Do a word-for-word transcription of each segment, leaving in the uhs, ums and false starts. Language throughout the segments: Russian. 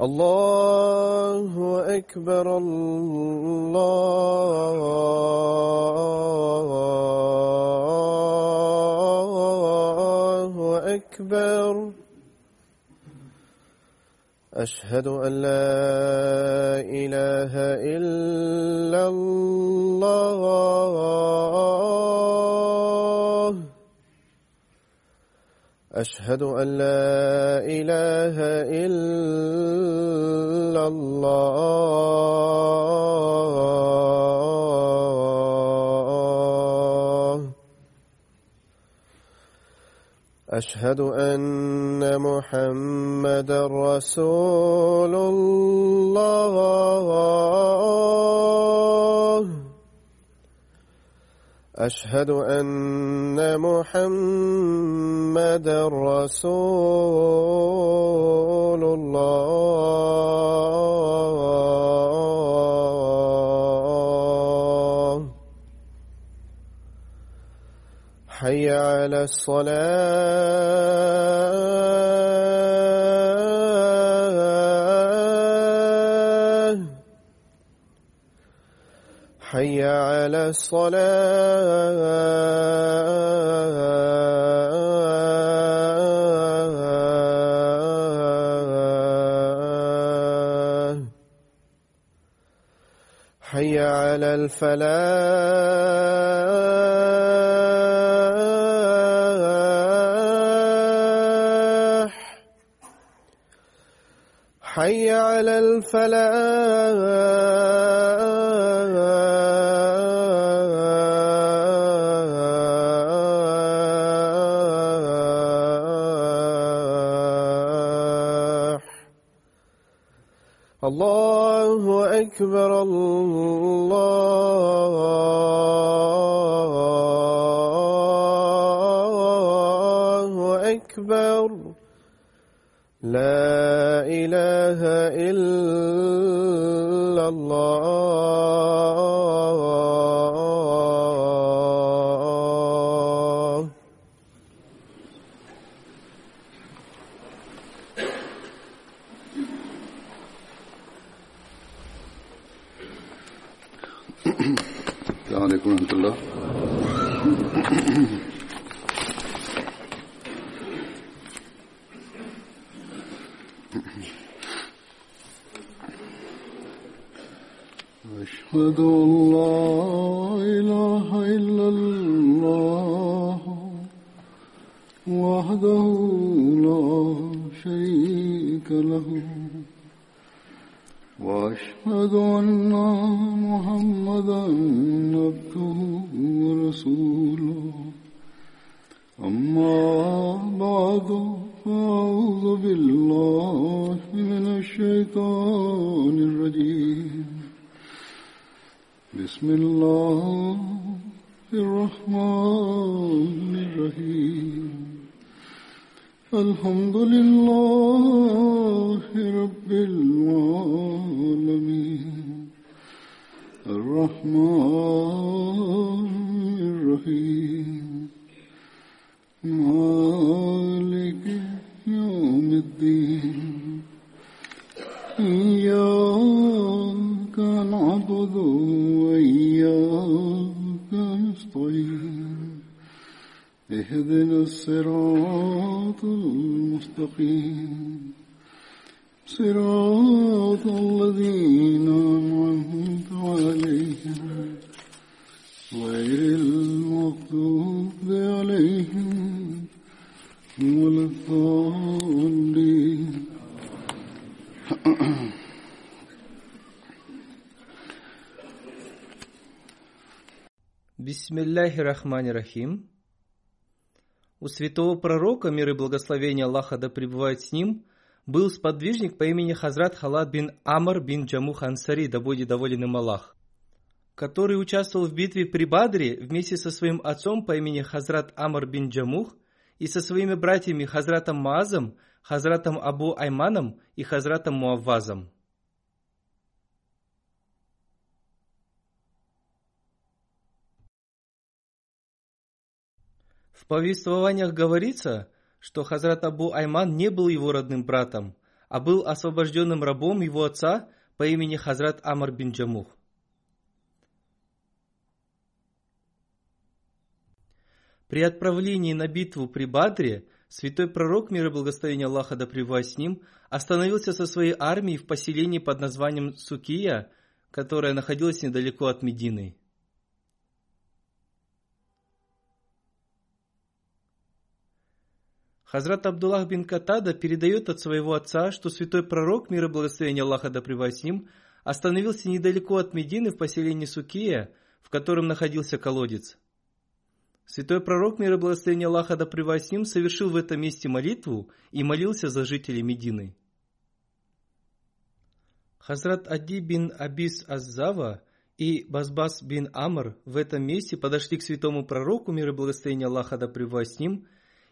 الله أكبر الله أكبر أشهد أن لا إله إلا الله أشهد أن لا إله إلا الله أشهد أن محمد رسول الله أشهد أن محمد رسول الله حي على الصلاة حي على الصلاة حي على الفلاح حي على الفلاح الله أكبر الله أكبر لا إله إلا الله السلام عليكم ورحمة الله أشهد أن لا إله إلا الله وحده لا شريك له وأشهد أن محمدا عبده ورسوله أما بعد فأعوذ بالله من الشيطان الرجيم بسم الله الرحمن الرحيم الحمد لله رب العالمين الرحمن الرحيم مالك يوم الدين إياك نعبد وإياك نستعين اهدنا الصراط المستقيم صراط الذين أنعمت عليهم غير المغضوب عليهم ولا الضالين Бисмиллахи рахмани рахим. У святого пророка, мир и благословение Аллаха да пребывает с ним, был сподвижник по имени Хазрат Халлад бин Амр бин Джамух Ансари, да будет доволен им Аллах. который участвовал в битве при Бадре вместе со своим отцом по имени Хазрат Амар бин Джамух и со своими братьями Хазратом Маазом, Хазратом Абу Айманом и Хазратом Муаввазом. В повествованиях говорится, что Хазрат Абу Айман не был его родным братом, а был освобожденным рабом его отца по имени Хазрат Амар бин Джамух. При отправлении на битву при Бадре святой пророк, мир и благословение Аллаха да пребывает с ним, остановился со своей армией в поселении под названием Сукия, которое находилось недалеко от Медины. Хазрат Абдуллах бин Катада передает от своего отца, что святой пророк, мир и благословение Аллаха да пребывает с ним, остановился недалеко от Медины в поселении Сукия, в котором находился колодец. Святой пророк, мир и благословение Аллаха да пребывает с ним, совершил в этом месте молитву и молился за жителей Медины. Хазрат Адди бин Абис Аззава и Басбас бин Амар в этом месте подошли к святому пророку, мир и благословение Аллаха да пребывает с ним,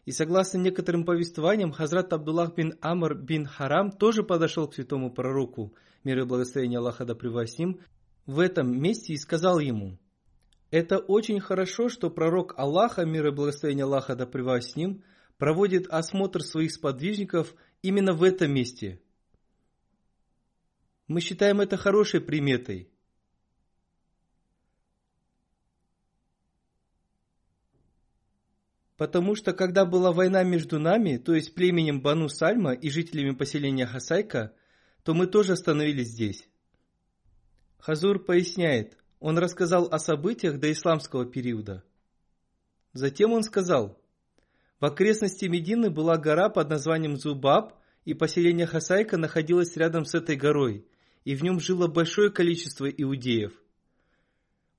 и согласно некоторым повествованиям, Хазрат Абдуллах бин Амр бин Харам тоже подошел к святому пророку, мир и благословение Аллаха да пребывает с ним, в этом месте и сказал ему: «Это очень хорошо, что пророк Аллаха, мир и благословение Аллаха да пребывает с ним, проводит осмотр своих сподвижников именно в этом месте. Мы считаем это хорошей приметой». Потому что, когда была война между нами, то есть племенем Бану-Сальма и жителями поселения Хусайка, то мы тоже остановились здесь. Хазур поясняет, он рассказал о событиях до исламского периода. Затем он сказал: в окрестности Медины была гора под названием Зубаб, и поселение Хусайка находилось рядом с этой горой, и в нем жило большое количество иудеев.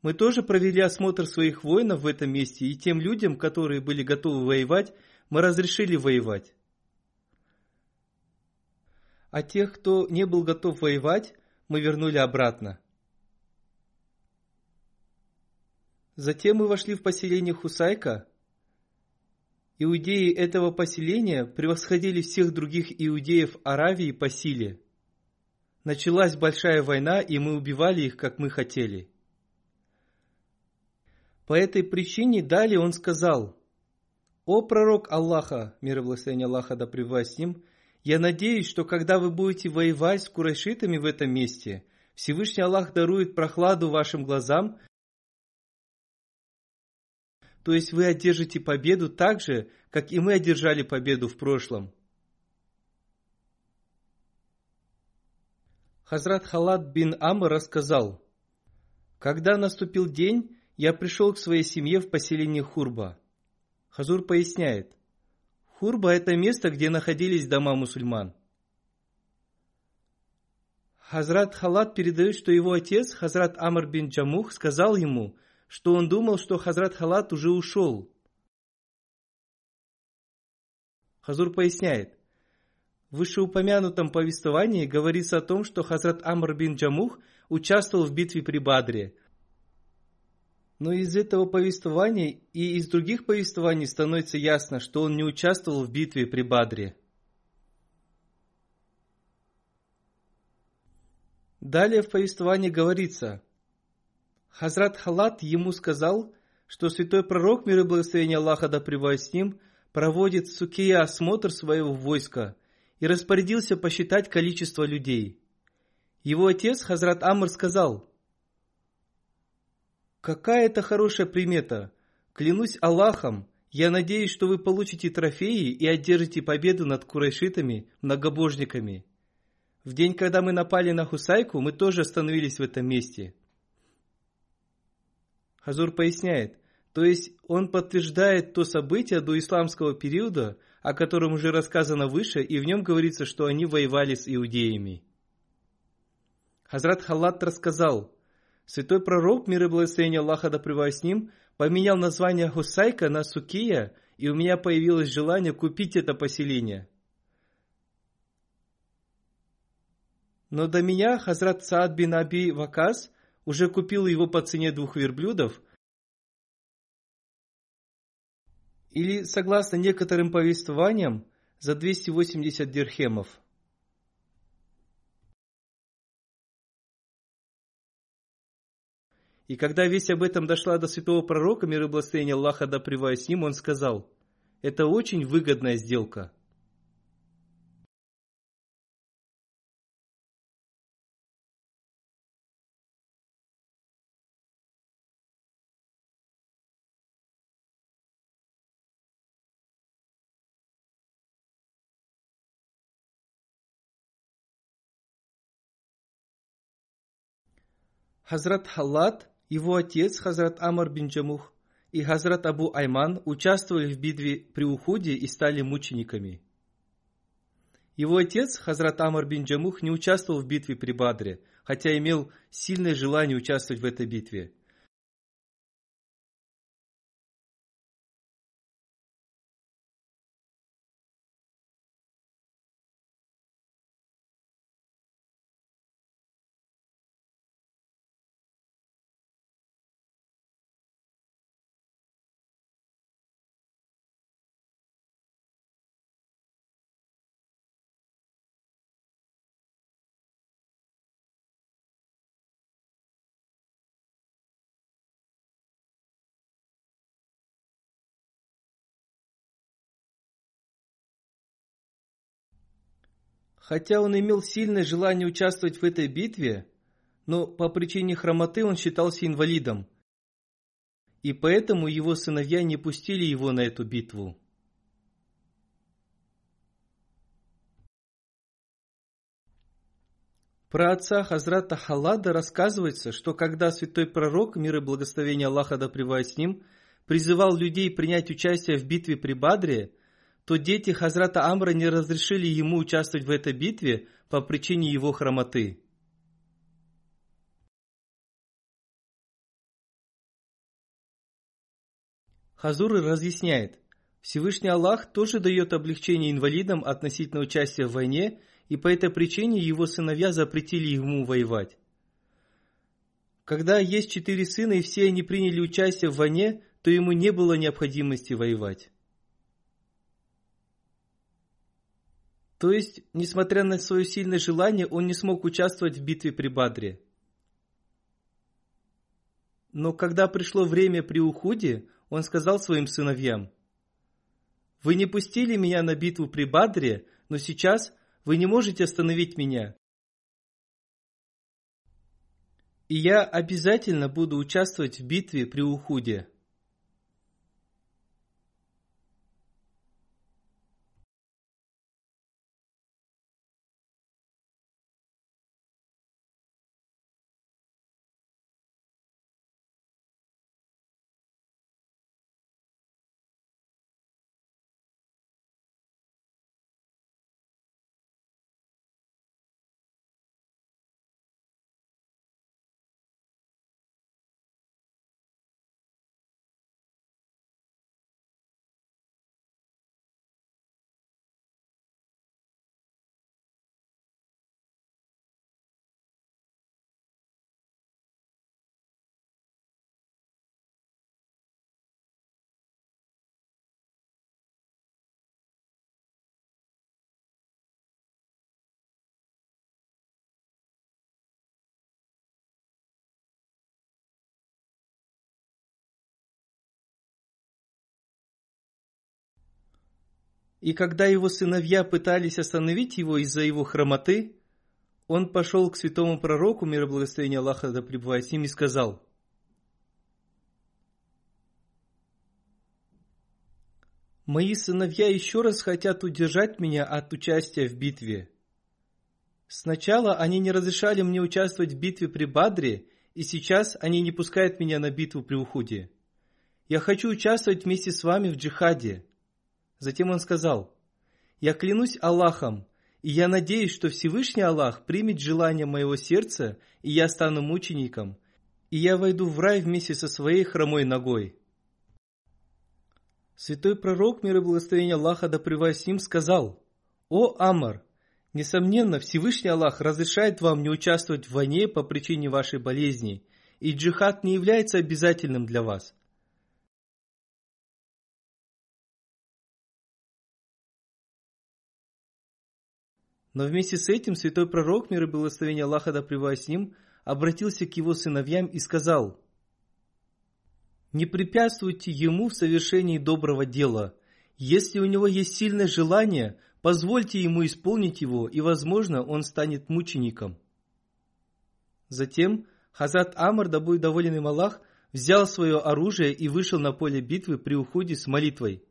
Мы тоже провели осмотр своих воинов в этом месте, и тем людям, которые были готовы воевать, мы разрешили воевать. А тех, кто не был готов воевать, мы вернули обратно. Затем мы вошли в поселение Хусайка. Иудеи этого поселения превосходили всех других иудеев Аравии по силе. Началась большая война, и мы убивали их, как мы хотели. По этой причине далее он сказал: «О пророк Аллаха, мир и благословение Аллаха да пребывает с ним, я надеюсь, что когда вы будете воевать с курайшитами в этом месте, Всевышний Аллах дарует прохладу вашим глазам, то есть вы одержите победу так же, как и мы одержали победу в прошлом». Хазрат Халлад бин Амр рассказал: «Когда наступил день, я пришел к своей семье в поселение Хурба». Хазур поясняет, Хурба – это место, где находились дома мусульман. Хазрат Халлад передает, что его отец, Хазрат Амар бин Джамух, сказал ему, что он думал, что Хазрат Халлад уже ушел. Хазур поясняет, в вышеупомянутом повествовании говорится о том, что Хазрат Амар бин Джамух участвовал в битве при Бадре. Но из этого повествования и из других повествований становится ясно, что он не участвовал в битве при Бадре. Далее в повествовании говорится, Хазрат Халлад ему сказал, что святой пророк, мир и благословение Аллаха да пребывает с ним, проводит в Сукия осмотр своего войска и распорядился посчитать количество людей. Его отец Хазрат Амр сказал: «Какая это хорошая примета! Клянусь Аллахом, я надеюсь, что вы получите трофеи и одержите победу над курайшитами, многобожниками. В день, когда мы напали на Хусайку, мы тоже остановились в этом месте». Хазур поясняет, то есть он подтверждает то событие до исламского периода, о котором уже рассказано выше, и в нем говорится, что они воевали с иудеями. Хазрат Халлад рассказал, святой пророк, мир и благословение Аллаха да пребывает с ним, поменял название Хусайка на Сукия, и у меня появилось желание купить это поселение. Но до меня Хазрат Саад бин Аби Ваказ уже купила его по цене двух верблюдов, или, согласно некоторым повествованиям, за двести восемьдесят дирхемов. И когда весть об этом дошла до святого пророка, мир и благословение Аллаха да пребывает с ним, он сказал: «Это очень выгодная сделка». Хазрат Халлад, его отец Хазрат Амар бин Джамух и Хазрат Абу Айман участвовали в битве при Ухуде и стали мучениками. Его отец Хазрат Амар бин Джамух не участвовал в битве при Бадре, хотя имел сильное желание участвовать в этой битве. Хотя он имел сильное желание участвовать в этой битве, но по причине хромоты он считался инвалидом, и поэтому его сыновья не пустили его на эту битву. Про отца Хазрата Халлада рассказывается, что когда святой пророк, мир и благословение Аллаха да пребывает с ним, призывал людей принять участие в битве при Бадре, то дети Хазрата Амра не разрешили ему участвовать в этой битве по причине его хромоты. Хазур разъясняет: Всевышний Аллах тоже дает облегчение инвалидам относительно участия в войне, и по этой причине его сыновья запретили ему воевать. Когда есть четыре сына и все они приняли участие в войне, то ему не было необходимости воевать. То есть, несмотря на свое сильное желание, он не смог участвовать в битве при Бадре. Но когда пришло время при Ухуде, он сказал своим сыновьям: «Вы не пустили меня на битву при Бадре, но сейчас вы не можете остановить меня. И я обязательно буду участвовать в битве при Ухуде». И когда его сыновья пытались остановить его из-за его хромоты, он пошел к святому пророку, мир и благословение Аллаха да пребывает с ним, и сказал: «Мои сыновья еще раз хотят удержать меня от участия в битве. Сначала они не разрешали мне участвовать в битве при Бадре, и сейчас они не пускают меня на битву при Ухуде. Я хочу участвовать вместе с вами в джихаде». Затем он сказал: «Я клянусь Аллахом, и я надеюсь, что Всевышний Аллах примет желание моего сердца, и я стану мучеником, и я войду в рай вместе со своей хромой ногой». Святой пророк, мир и благословение Аллаха да пребывает с ним, сказал: «О Амар, несомненно, Всевышний Аллах разрешает вам не участвовать в войне по причине вашей болезни, и джихад не является обязательным для вас. Но вместе с этим святой пророк, мир и благословение Аллаха да пребывает с ним, обратился к его сыновьям и сказал: «Не препятствуйте ему в совершении доброго дела. Если у него есть сильное желание, позвольте ему исполнить его, и, возможно, он станет мучеником». Затем Хазрат Амар, да будет доволен им Аллах, взял свое оружие и вышел на поле битвы при уходе с молитвой.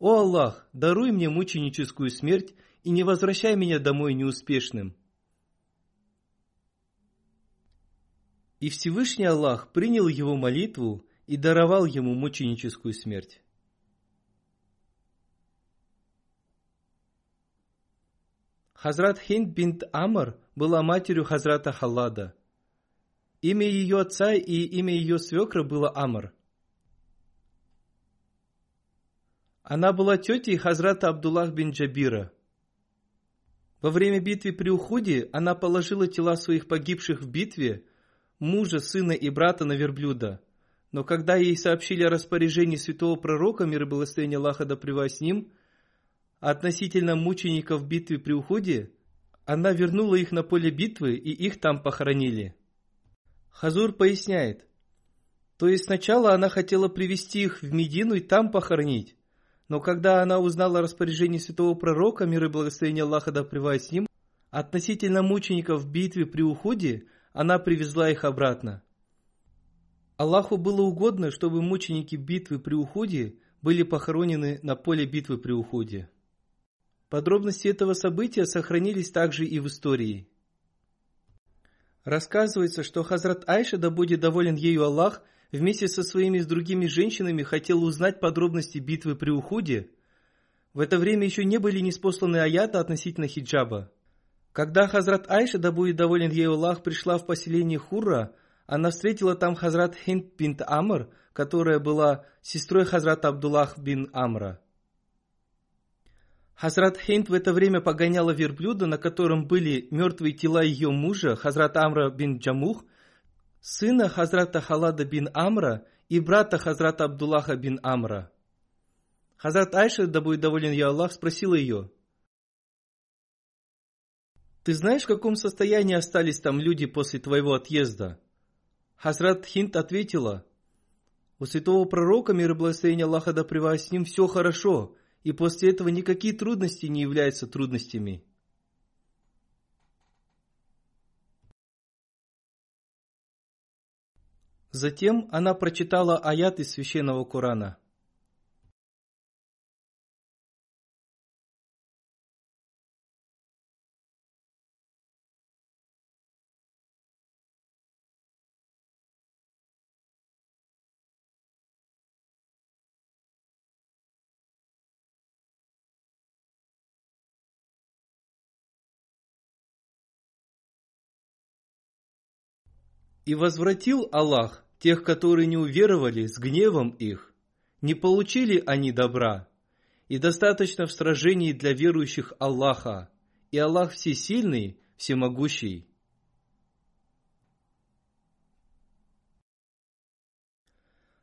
«О Аллах, даруй мне мученическую смерть и не возвращай меня домой неуспешным». И Всевышний Аллах принял его молитву и даровал ему мученическую смерть. Хазрат Хинд бинт Амар была матерью Хазрата Халлада. Имя ее отца и имя ее свекра было Амар. Она была тетей Хазрата Абдуллах бин Джабира. Во время битвы при Ухуде она положила тела своих погибших в битве, мужа, сына и брата, на верблюда. Но когда ей сообщили о распоряжении святого пророка, мир и благословение Аллаха да пребывает с ним, относительно мучеников в битве при Ухуде, она вернула их на поле битвы и их там похоронили. Хазур поясняет: то есть сначала она хотела привести их в Медину и там похоронить. Но когда она узнала распоряжение святого пророка, мир и благословение Аллаха да пребывает с ним, относительно мучеников в битве при Ухуде, она привезла их обратно. Аллаху было угодно, чтобы мученики битвы при Ухуде были похоронены на поле битвы при Ухуде. Подробности этого события сохранились также и в истории. Рассказывается, что Хазрат Айша, да будет доволен ею Аллах, вместе со своими и с другими женщинами хотела узнать подробности битвы при Ухуде. В это время еще не были ниспосланы аяты относительно хиджаба. Когда Хазрат Айша, да будет доволен ею Аллах, пришла в поселение Хурра, она встретила там Хазрат Хинд бинт Амар, которая была сестрой Хазрата Абдуллах бин Амра. Хазрат Хинд в это время погоняла верблюда, на котором были мертвые тела ее мужа, Хазрата Амра бин Джамух, сына Хазрата Халлада бин Амра и брата Хазрата Абдуллаха бин Амра. Хазрат Айша, да будет доволен ею Аллах, спросила ее: «Ты знаешь, в каком состоянии остались там люди после твоего отъезда?» Хазрат Хинд ответила: «У святого пророка, мир и благословение Аллаха да пребывает с ним, все хорошо, и после этого никакие трудности не являются трудностями». Затем она прочитала аят из священного Корана: «И возвратил Аллах тех, которые не уверовали, с гневом их. Не получили они добра. И достаточно в сражении для верующих Аллаха. И Аллах всесильный, всемогущий».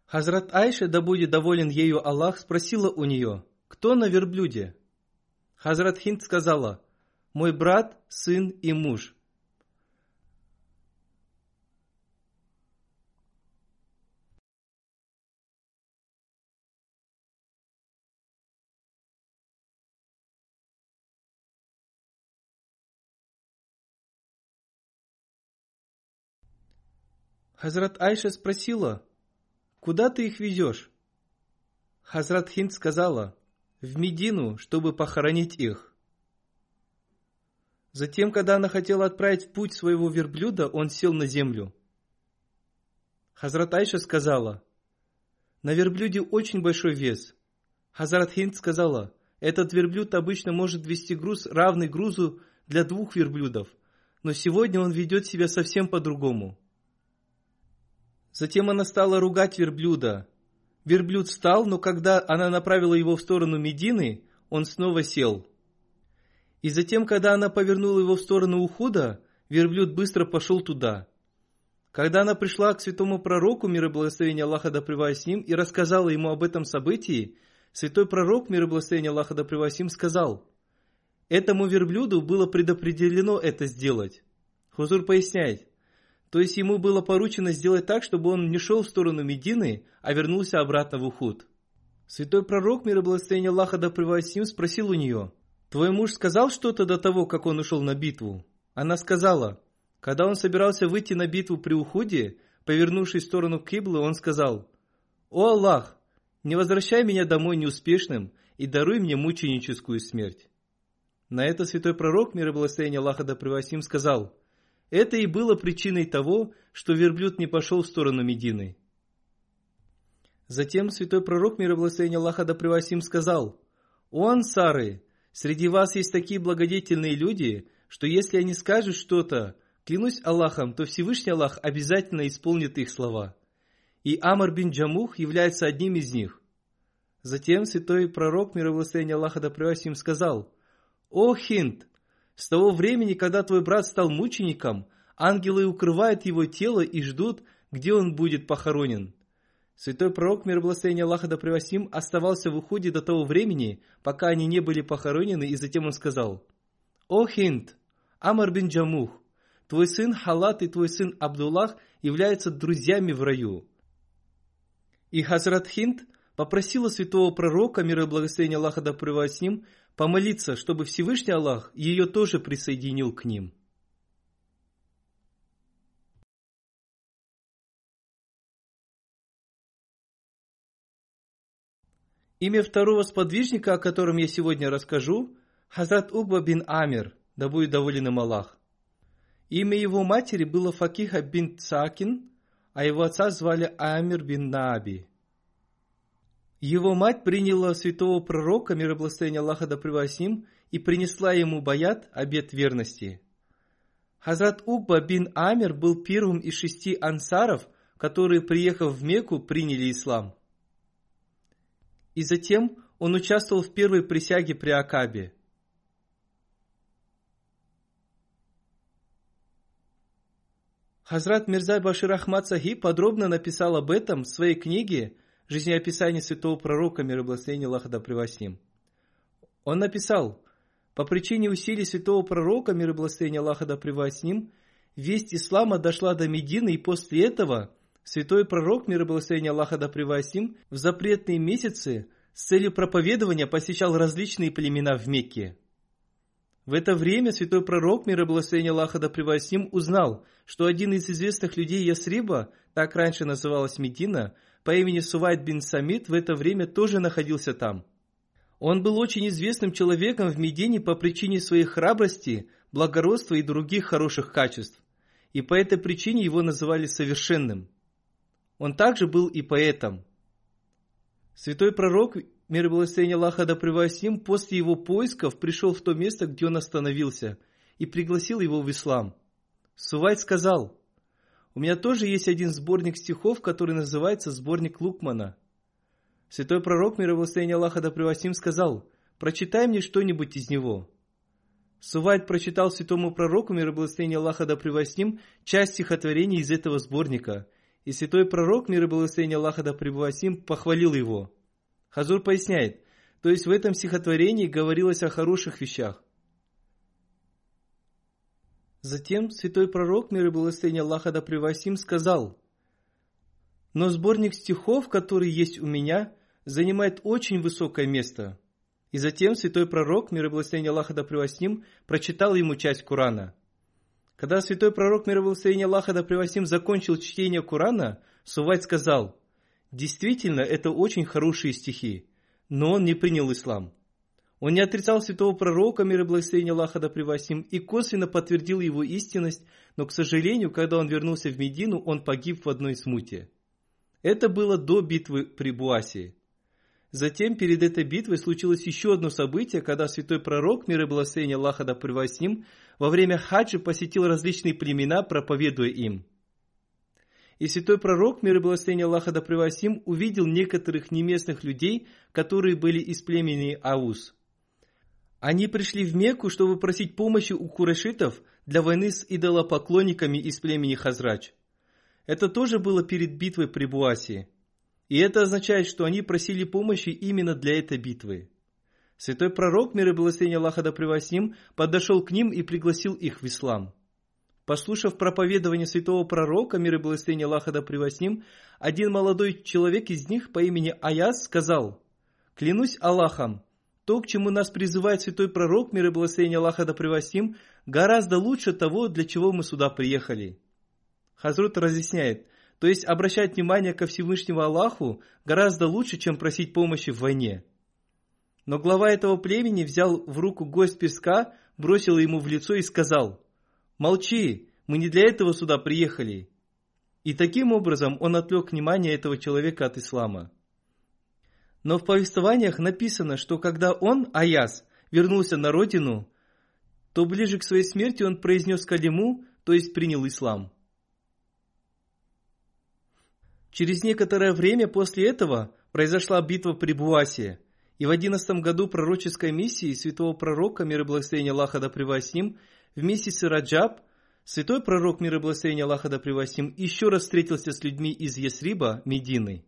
Хазрат Айша, да будет доволен ею Аллах, спросила у нее: «Кто на верблюде?» Хазрат Хинд сказала: «Мой брат, сын и муж». Хазрат Айша спросила: «Куда ты их везешь?» Хазрат Хинд сказала: «В Медину, чтобы похоронить их». Затем, когда она хотела отправить в путь своего верблюда, он сел на землю. Хазрат Айша сказала: «На верблюде очень большой вес». Хазрат Хинд сказала: «Этот верблюд обычно может вести груз, равный грузу для двух верблюдов, но сегодня он ведет себя совсем по-другому». Затем она стала ругать верблюда. Верблюд встал, но когда она направила его в сторону Медины, он снова сел. И затем, когда она повернула его в сторону ухода, верблюд быстро пошел туда. Когда она пришла к святому пророку, мир и благословение Аллаха да пребывает с ним, и рассказала ему об этом событии, святой пророк, мир и благословение Аллаха да пребывает с ним, сказал: «Этому верблюду было предопределено это сделать». Хузур поясняет: то есть ему было поручено сделать так, чтобы он не шел в сторону Медины, а вернулся обратно в Ухуд. Святой пророк, мир и благословение Аллаха да пребывает с ним, спросил у нее: «Твой муж сказал что-то до того, как он ушел на битву?» Она сказала: «Когда он собирался выйти на битву при Ухуде, повернувшись в сторону Киблы, он сказал: „О Аллах, не возвращай меня домой неуспешным и даруй мне мученическую смерть“». На это святой пророк, мир и благословение Аллаха да пребывает с ним, сказал: «Это и было причиной того, что верблюд не пошел в сторону Медины». Затем святой пророк, мир и благословение Аллаха да пребывает с ним, сказал: «О ансары, среди вас есть такие благодетельные люди, что если они скажут что-то, клянусь Аллахом, то Всевышний Аллах обязательно исполнит их слова». И Амар бин Джамух является одним из них. Затем святой пророк, мир и благословение Аллаха да пребывает с ним, сказал: «О Хинд, с того времени, когда твой брат стал мучеником, ангелы укрывают его тело и ждут, где он будет похоронен». Святой пророк, мир и благословение Аллаха да пребывает с ним, оставался в Ухуде до того времени, пока они не были похоронены, и затем он сказал: «О Хинд, Амар бин Джамух, твой сын Халлад и твой сын Абдуллах являются друзьями в раю». И Хазрат Хинд попросила святого пророка, мир и благословение Аллаха да пребывает с ним, помолиться, чтобы Всевышний Аллах ее тоже присоединил к ним. Имя второго сподвижника, о котором я сегодня расскажу, Хазрат Укба бин Амир, да будет доволен им Аллах. Имя его матери было Факиха бинт Сакин, а его отца звали Амер бин Наби. Его мать приняла святого пророка, мир и благословение Аллаха да пребывает с ним, и принесла ему баят, обет верности. Хазрат Укба бин Амир был первым из шести ансаров, которые, приехав в Мекку, приняли ислам. И затем он участвовал в первой присяге при Акабе. Хазрат Мирза Башир Ахмад Сахиб подробно написал об этом в своей книге «Жизнеописание святого пророка, мир и благословение Аллаха да пребывает с ним». Он написал: «По причине усилий святого пророка, мир и благословение Аллаха да пребывает с ним, весть ислама дошла до Медины, и после этого святой пророк, мир и благословение Аллаха да пребывает с ним, в запретные месяцы с целью проповедования посещал различные племена в Мекке. В это время святой пророк, мир и благословение Аллаха да пребывает с ним, узнал, что один из известных людей Ясриба, так раньше называлась Медина, по имени Сувайд бин Самит, в это время тоже находился там. Он был очень известным человеком в Медине по причине своей храбрости, благородства и других хороших качеств, и по этой причине его называли совершенным. Он также был и поэтом. Святой пророк, мир и благословение Аллаха да пребывает с ним, после его поисков пришел в то место, где он остановился, и пригласил его в ислам. Сувайд сказал: «У меня тоже есть один сборник стихов, который называется «Сборник Лукмана». Святой пророк, мир и благословение Аллаха да пребывает с ним, сказал: „Прочитай мне что-нибудь из него“. Сувайд прочитал святому пророку, мир и благословение Аллаха да пребывает с ним, часть стихотворений из этого сборника, и святой пророк, мир и благословение Аллаха да пребывает с ним, похвалил его». Хазур поясняет: то есть в этом стихотворении говорилось о хороших вещах. Затем святой пророк, мир и благословение Аллаха да пребывает с ним, сказал: «Но сборник стихов, который есть у меня, занимает очень высокое место». И затем святой пророк, мир и благословение Аллаха да пребывает с ним, прочитал ему часть Корана. Когда святой пророк, мир и благословение Аллаха да пребывает с ним, закончил чтение Корана, Сувайд сказал: «Действительно, это очень хорошие стихи», но он не принял ислам. Он не отрицал святого пророка, мир и благословение Аллаха да пребывает с ним, и косвенно подтвердил его истинность, но, к сожалению, когда он вернулся в Медину, он погиб в одной смуте. Это было до битвы при Буасе. Затем, перед этой битвой, случилось еще одно событие, когда святой пророк, мир и благословение Аллаха да пребывает с ним, во время хаджа посетил различные племена, проповедуя им. И святой пророк, мир и благословение Аллаха да пребывает с ним, увидел некоторых неместных людей, которые были из племени Ауз. Они пришли в Мекку, чтобы просить помощи у курайшитов для войны с идолопоклонниками из племени Хазрач. Это тоже было перед битвой при Буасе. И это означает, что они просили помощи именно для этой битвы. Святой пророк, мир и благословение Аллаха да пребудет с ним, подошел к ним и пригласил их в ислам. Послушав проповедование святого пророка, мир и благословение Аллаха да пребудет с ним, один молодой человек из них по имени Аяс сказал: «Клянусь Аллахом, то, к чему нас призывает святой пророк, мир и благословение Аллаха да пребудет с ним, гораздо лучше того, для чего мы сюда приехали». Хазрат разъясняет, то есть обращать внимание ко Всевышнему Аллаху гораздо лучше, чем просить помощи в войне. Но глава этого племени взял в руку горсть песка, бросил ему в лицо и сказал: «Молчи, мы не для этого сюда приехали». И таким образом он отвлек внимание этого человека от ислама. Но в повествованиях написано, что когда он, Аяс, вернулся на родину, то ближе к своей смерти он произнес калиму, то есть принял ислам. Через некоторое время после этого произошла битва при Буасе, и в одиннадцатом году пророческой миссии святого пророка, мир и благословение Аллаха да пребудет с ним, в месяц Раджаб святой пророк, мир и благословение Аллаха да пребудет с ним, еще раз встретился с людьми из Ясриба, Медины.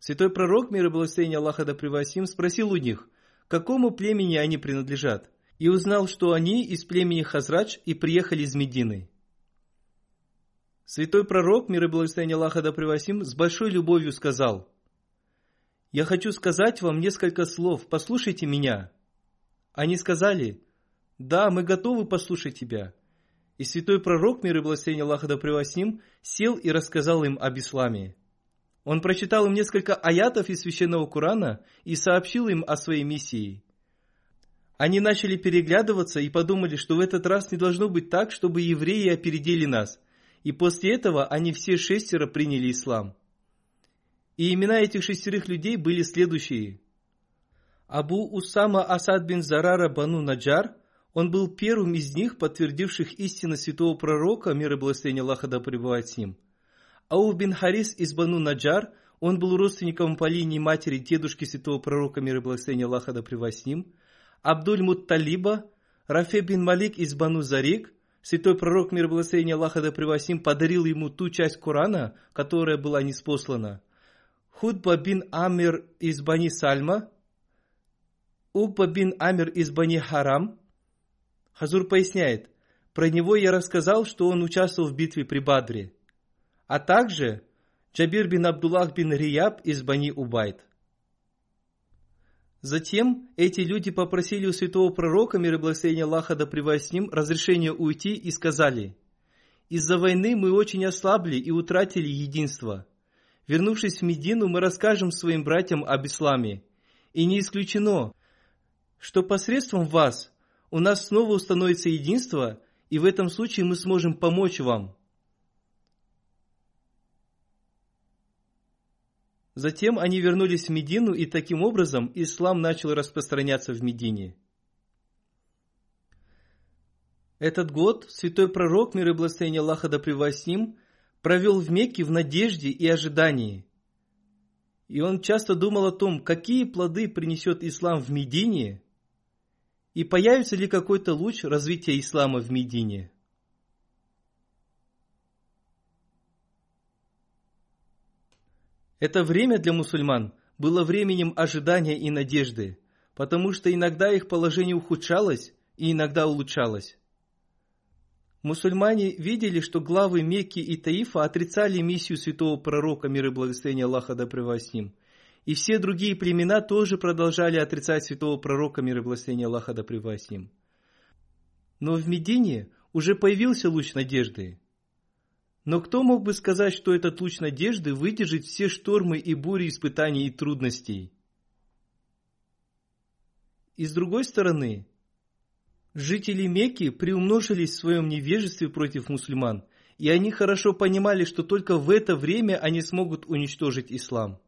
Святой пророк, мир и благословение Аллаха да пребудет с ним, спросил у них, к какому племени они принадлежат, и узнал, что они из племени Хазрач и приехали из Медины. Святой пророк, мир и благословение Аллаха да пребудет с ним, с большой любовью сказал: «Я хочу сказать вам несколько слов, послушайте меня». Они сказали: «Да, мы готовы послушать тебя». И святой пророк, мир и благословение Аллаха да пребудет с ним, сел и рассказал им об исламе. Он прочитал им несколько аятов из священного Корана и сообщил им о своей миссии. Они начали переглядываться и подумали, что в этот раз не должно быть так, чтобы евреи опередили нас. И после этого они все шестеро приняли ислам. И имена этих шестерых людей были следующие. Абу Усама Асад бин Зарара Бану Наджар, он был первым из них, подтвердивших истину святого пророка, мир и благословение Аллаха да пребывает с ним. Ауф бин Харис из Бану Наджар, он был родственником по линии матери дедушки святого пророка, мир и благословение Аллаха да пребывает с ним. Абдуль Мутталиба, Рафей бин Малик из Бану Зарик, святой пророк, мир и благословение Аллаха да пребывает с ним, подарил ему ту часть Корана, которая была ниспослана. Худба бин Амир из Бану-Сальма, Укба бин Амир из Бани Харам. Хазур поясняет, про него я рассказал, что он участвовал в битве при Бадре. А также Джабир бин Абдуллах бин Рияб из Бани Убайд. Затем эти люди попросили у святого пророка, мир и благословение Аллаха да пребудет с ним, разрешения уйти и сказали: «Из-за войны мы очень ослабли и утратили единство. Вернувшись в Медину, мы расскажем своим братьям об исламе. И не исключено, что посредством вас у нас снова установится единство, и в этом случае мы сможем помочь вам». Затем они вернулись в Медину, и таким образом ислам начал распространяться в Медине. Этот год святой пророк, мир и благословение Аллаха да пребудет с ним, провел в Мекке в надежде и ожидании. И он часто думал о том, какие плоды принесет ислам в Медине, и появится ли какой-то луч развития ислама в Медине. Это время для мусульман было временем ожидания и надежды, потому что иногда их положение ухудшалось и иногда улучшалось. Мусульмане видели, что главы Мекки и Таифа отрицали миссию святого пророка, мир и благословение Аллаха да пребудет с ним. И все другие племена тоже продолжали отрицать святого пророка, мир и благословение Аллаха да пребудет с ним. Но в Медине уже появился луч надежды. Но кто мог бы сказать, что этот луч надежды выдержит все штормы и бури испытаний и трудностей? И с другой стороны, жители Мекки приумножились в своем невежестве против мусульман, и они хорошо понимали, что только в это время они смогут уничтожить ислам.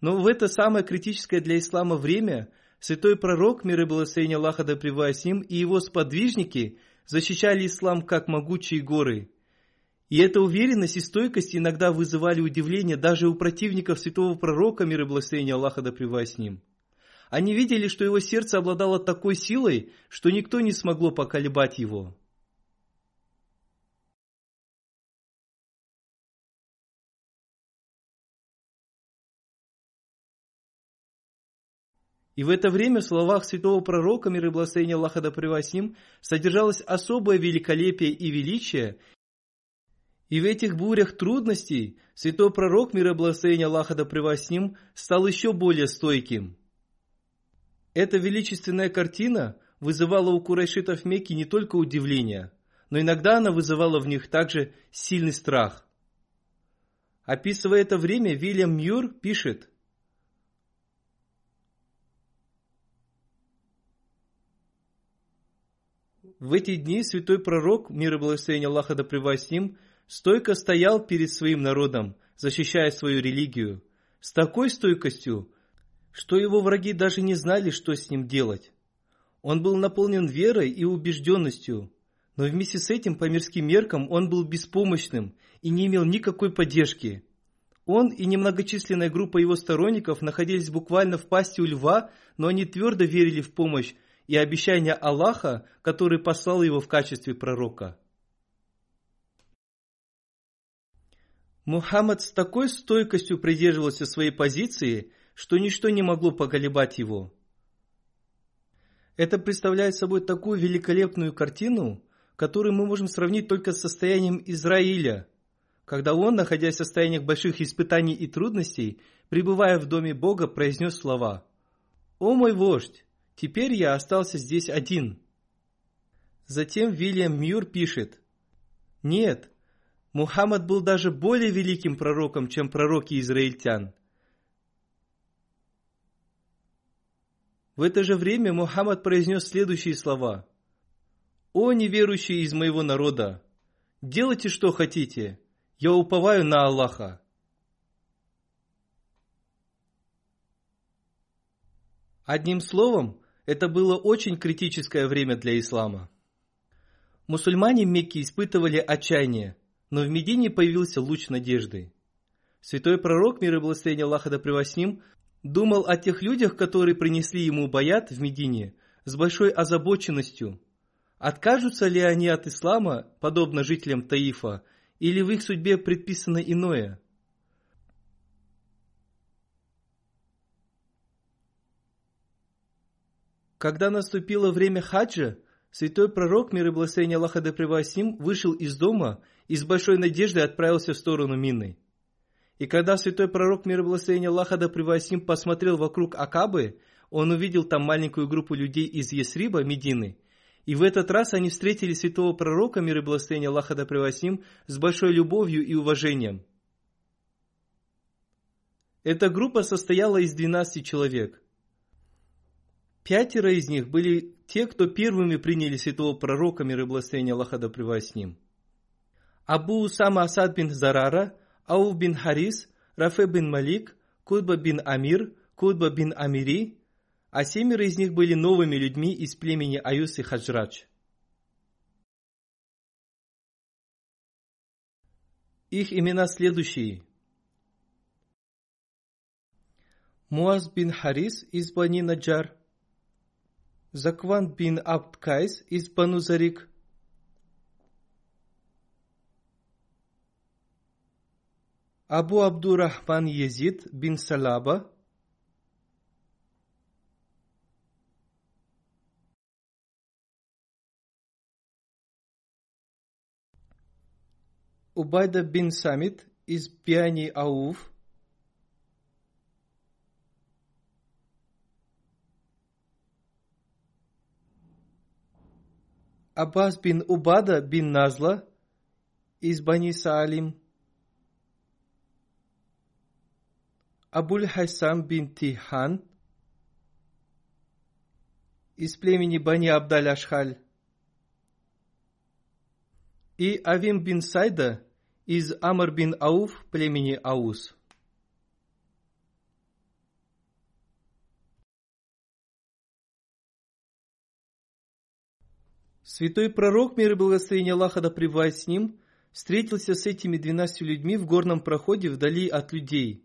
Но в это самое критическое для ислама время святой пророк, мир и благословение Аллаха да пребудет с ним, и его сподвижники защищали ислам как могучие горы. И эта уверенность и стойкость иногда вызывали удивление даже у противников святого пророка, мир и благословение Аллаха да пребудет с ним. Они видели, что его сердце обладало такой силой, что никто не смогло поколебать его. И в это время в словах святого пророка, мир и благословение Аллаха да пребудет с ним, содержалось особое великолепие и величие. И в этих бурях трудностей святой пророк, мир и благословение Аллаха да пребудет с ним, стал еще более стойким. Эта величественная картина вызывала у курайшитов Мекки не только удивление, но иногда она вызывала в них также сильный страх. Описывая это время, Вильям Мьюр пишет: в эти дни святой пророк, мир и благословение Аллаха да пребудет с ним, стойко стоял перед своим народом, защищая свою религию, с такой стойкостью, что его враги даже не знали, что с ним делать. Он был наполнен верой и убежденностью, но вместе с этим, по мирским меркам, он был беспомощным и не имел никакой поддержки. Он и немногочисленная группа его сторонников находились буквально в пасти у льва, но они твердо верили в помощь и обещание Аллаха, который послал его в качестве пророка. Мухаммад с такой стойкостью придерживался своей позиции, что ничто не могло поколебать его. Это представляет собой такую великолепную картину, которую мы можем сравнить только с состоянием Израиля, когда он, находясь в состояниях больших испытаний и трудностей, пребывая в доме Бога, произнес слова: «О мой вождь! Теперь я остался здесь один». Затем Вильям Мьюр пишет: «Нет, Мухаммад был даже более великим пророком, чем пророки израильтян». В это же время Мухаммад произнес следующие слова: «О неверующие из моего народа, делайте, что хотите, я уповаю на Аллаха». Одним словом, это было очень критическое время для ислама. Мусульмане Мекки испытывали отчаяние, но в Медине появился луч надежды. Святой пророк, мир и благословение Аллаха да пребудет с ним, думал о тех людях, которые принесли ему баят в Медине, с большой озабоченностью. Откажутся ли они от ислама, подобно жителям Таифа, или в их судьбе предписано иное? Когда наступило время хаджа, святой пророк, мир и благословение Аллаха да пребудет с ним, вышел из дома и с большой надеждой отправился в сторону Мины. И когда святой пророк, мир и благословение Аллаха да пребудет с ним, посмотрел вокруг Акабы, он увидел там маленькую группу людей из Ясриба, Медины. И в этот раз они встретили святого пророка, мир и благословение Аллаха да пребудет с ним, с большой любовью и уважением. Эта группа состояла из двенадцати человек. Пятеро из них были те, кто первыми приняли святого пророка, мир и благословение Аллаха да пребудет с ним: Абу Сама Асад бин Зарара, Ауф бин Харис, Рафей бин Малик, Худба бин Амир, Худба бин Амири, а семеро из них были новыми людьми из племени Аяс и Хазрач. Их имена следующие: Муаз бин Харис из Бани Наджар, Закван бин Абд Кайс из Бану-Зарик, Абу Абдурахман Езид бин Салаба, Убайда бин Самит из Бьяни Ауф, Аббас бин Убада бин Назла из Бани Саалим, Абуль Хайсам бин Тихан из племени Бани Абдаль Ашхаль и Авим бин Сайда из Амр бин Ауф племени Ауз. Святой пророк, мир и благословение Аллаха да пребудет с ним, встретился с этими двенадцатью людьми в горном проходе вдали от людей.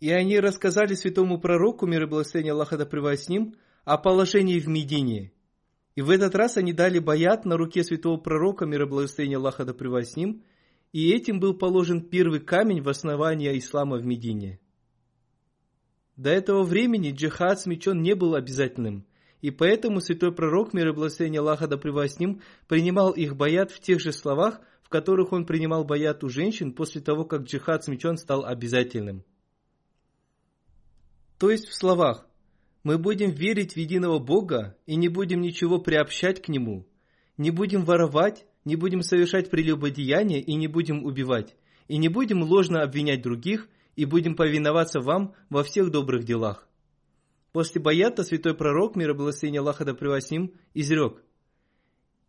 И они рассказали святому пророку, мир и благословение Аллаха да пребывает с ним, о положении в Медине. И в этот раз они дали баят на руке святого пророка, мир и благословение Аллаха да пребывает с ним, и этим был положен первый камень в основание ислама в Медине. До этого времени джихад с мечом не был обязательным, и поэтому святой пророк, мир и благословение Аллаха да пребывает с ним, принимал их баят в тех же словах, в которых он принимал баят у женщин после того, как джихад с мечом стал обязательным. То есть в словах: мы будем верить в единого Бога и не будем ничего приобщать к Нему, не будем воровать, не будем совершать прелюбодеяние и не будем убивать, и не будем ложно обвинять других, и будем повиноваться вам во всех добрых делах. После баята святой пророк, мир и благословение Аллаха да пребывает с ним, изрек: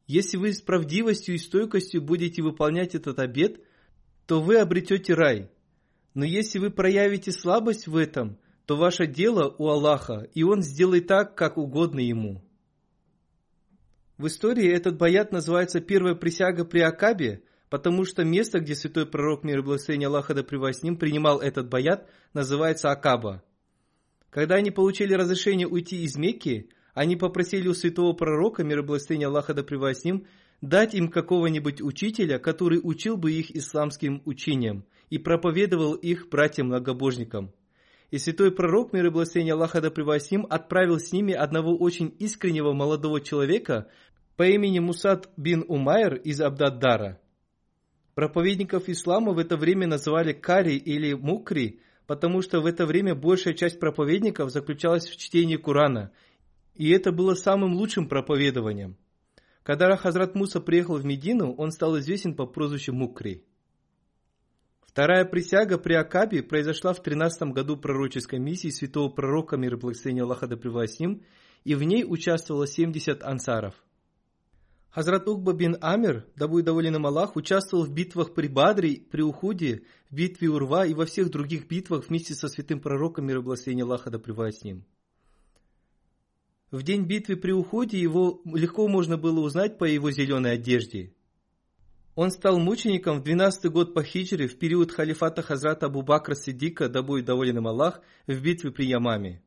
если вы с правдивостью и стойкостью будете выполнять этот обет, то вы обретете рай. Но если вы проявите слабость в этом, то ваше дело у Аллаха, и Он сделает так, как угодно Ему. В истории этот баят называется «Первая присяга при Акабе», потому что место, где святой пророк, мир и благословение Аллаха да пребывает с ним, принимал этот баят, называется Акаба. Когда они получили разрешение уйти из Мекки, они попросили у святого пророка, мир и благословение Аллаха да пребывает с ним, дать им какого-нибудь учителя, который учил бы их исламским учениям и проповедовал их братьям-многобожникам. И святой пророк, мир и благословение Аллаха да пребывает с ним, отправил с ними одного очень искреннего молодого человека по имени Мусад бин Умайр из Абдаддара. Проповедников ислама в это время называли кари или мукри, потому что в это время большая часть проповедников заключалась в чтении Корана, и это было самым лучшим проповедованием. Когда Хазрат Муса приехал в Медину, он стал известен по прозвищу Мукри. Вторая присяга при Акабе произошла в тринадцатом году пророческой миссии святого пророка, мир и благословение Аллаха да пребывает с ним, и в ней участвовало семьдесят ансаров. Хазрат Укба бин Амир, да будет доволен им Аллах, участвовал в битвах при Бадре, при Ухуде, в битве Урва и во всех других битвах вместе со святым пророком, мир и благословение Аллаха да пребывает с ним. В день битвы при Ухуде его легко можно было узнать по его зеленой одежде. Он стал мучеником в двенадцатый год по хиджре в период халифата Хазрата Абу Бакра Сиддика, да будет доволен им Аллах, в битве при Ямаме.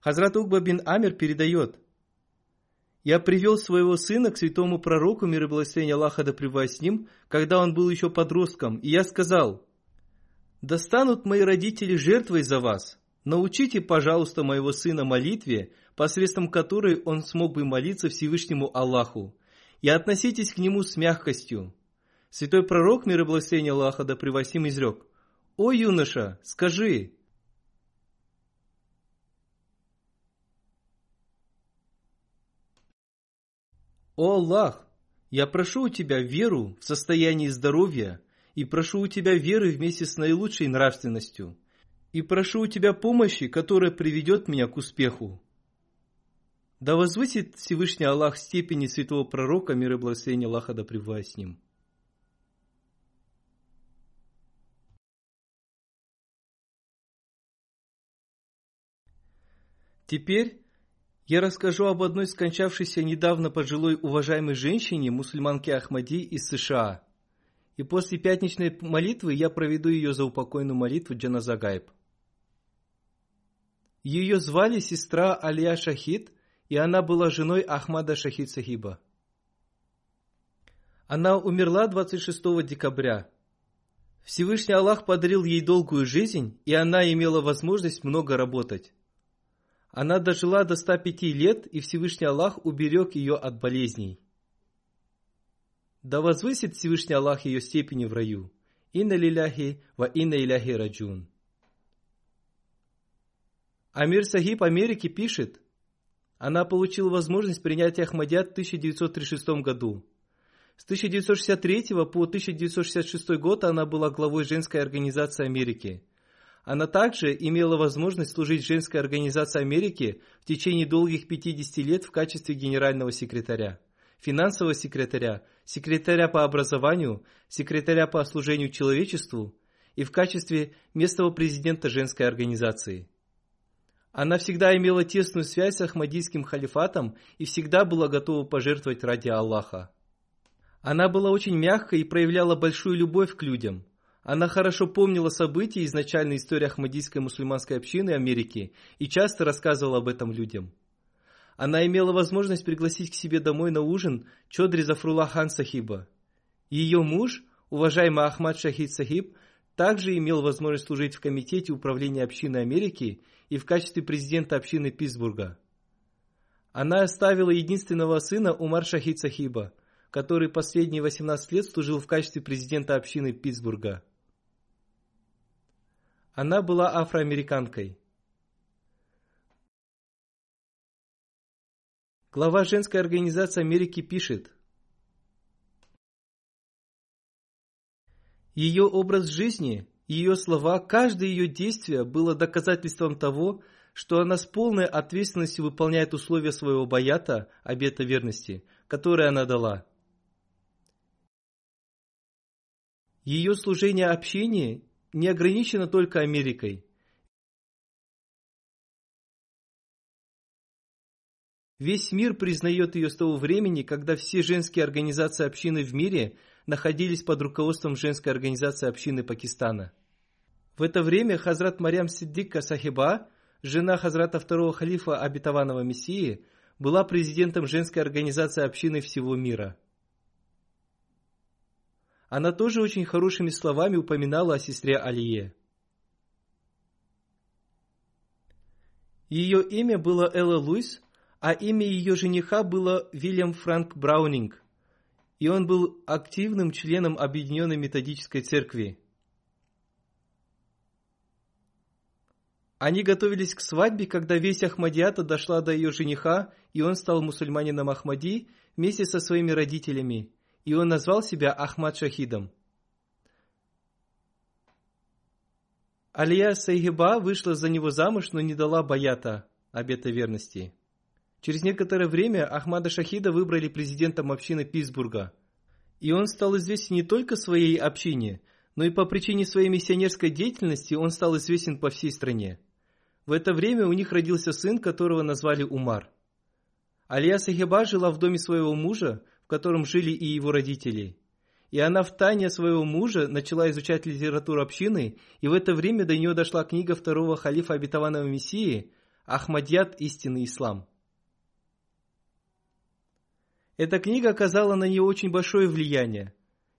Хазрат Укба бин Амир передает: «Я привел своего сына к святому пророку, мир и благословение Аллаха да пребывает с ним, когда он был еще подростком, и я сказал: да станут мои родители жертвой за вас, научите, пожалуйста, моего сына молитве, посредством которой он смог бы молиться Всевышнему Аллаху, и относитесь к нему с мягкостью». Святой пророк, мир и благословение Аллаха да пребывает с ним, изрек: «О юноша, скажи, о Аллах, я прошу у тебя веру в состоянии здоровья, и прошу у тебя веры вместе с наилучшей нравственностью, и прошу у тебя помощи, которая приведет меня к успеху. Да возвысит Всевышний Аллах степени святого пророка, мир и благословение Аллаха да пребывает с ним». Теперь я расскажу об одной скончавшейся недавно пожилой уважаемой женщине, мусульманке Ахмади из США. И после пятничной молитвы я проведу ее заупокойную молитву Джаназа Гайб. Ее звали сестра Алия Шахид, и она была женой Ахмада Шахид Сахиба. Она умерла двадцать шестого декабря. Всевышний Аллах подарил ей долгую жизнь, и она имела возможность много работать. Она дожила до ста пяти лет, и Всевышний Аллах уберег ее от болезней. Да возвысит Всевышний Аллах ее степени в раю. Инна лиляхи ва инна иляхи раджун. Амир Сахиб Америки пишет: она получила возможность принятия Ахмадият в тысяча девятьсот тридцать шестом году. С тысяча девятьсот шестьдесят третьего по тысяча девятьсот шестьдесят шестой год она была главой женской организации Америки. Она также имела возможность служить женской организации Америки в течение долгих пятидесяти лет в качестве генерального секретаря, финансового секретаря, секретаря по образованию, секретаря по служению человечеству и в качестве местного президента женской организации. Она всегда имела тесную связь с Ахмадийским халифатом и всегда была готова пожертвовать ради Аллаха. Она была очень мягкой и проявляла большую любовь к людям. Она хорошо помнила события и изначальной истории ахмадийской мусульманской общины Америки и часто рассказывала об этом людям. Она имела возможность пригласить к себе домой на ужин Чодри Зафрулла хан Сахиба. Ее муж, уважаемый Ахмад Шахид Сахиб, также имел возможность служить в Комитете управления общины Америки и в качестве президента общины Питтсбурга. Она оставила единственного сына Умар Шахид Сахиба, который последние восемнадцать лет служил в качестве президента общины Питтсбурга. Она была афроамериканкой. Глава женской организации Америки пишет: ее образ жизни, ее слова, каждое ее действие было доказательством того, что она с полной ответственностью выполняет условия своего баята, обета верности, который она дала. Ее служение общине не ограничено только Америкой. Весь мир признает ее с того времени, когда все женские организации общины в мире находились под руководством женской организации общины Пакистана. В это время Хазрат Марьям Сиддика Сахиба, жена Хазрата второго халифа обетованного Мессии, была президентом женской организации общины всего мира. Она тоже очень хорошими словами упоминала о сестре Алие. Ее имя было Элла Луис, а имя ее жениха было Вильям Франк Браунинг, и он был активным членом Объединенной Методической Церкви. Они готовились к свадьбе, когда весть Ахмадията дошла до ее жениха, и он стал мусульманином Ахмади вместе со своими родителями, и он назвал себя Ахмад Шахидом. Алия Сахиба вышла за него замуж, но не дала баята, обета верности. Через некоторое время Ахмада Шахида выбрали президентом общины Питтсбурга. И он стал известен не только своей общине, но и по причине своей миссионерской деятельности он стал известен по всей стране. В это время у них родился сын, которого назвали Умар. Алия Сахиба жила в доме своего мужа, в котором жили и его родители. И она втайне своего мужа начала изучать литературу общины, и в это время до нее дошла книга второго халифа обетованного Мессии «Ахмадият. Истинный ислам». Эта книга оказала на нее очень большое влияние,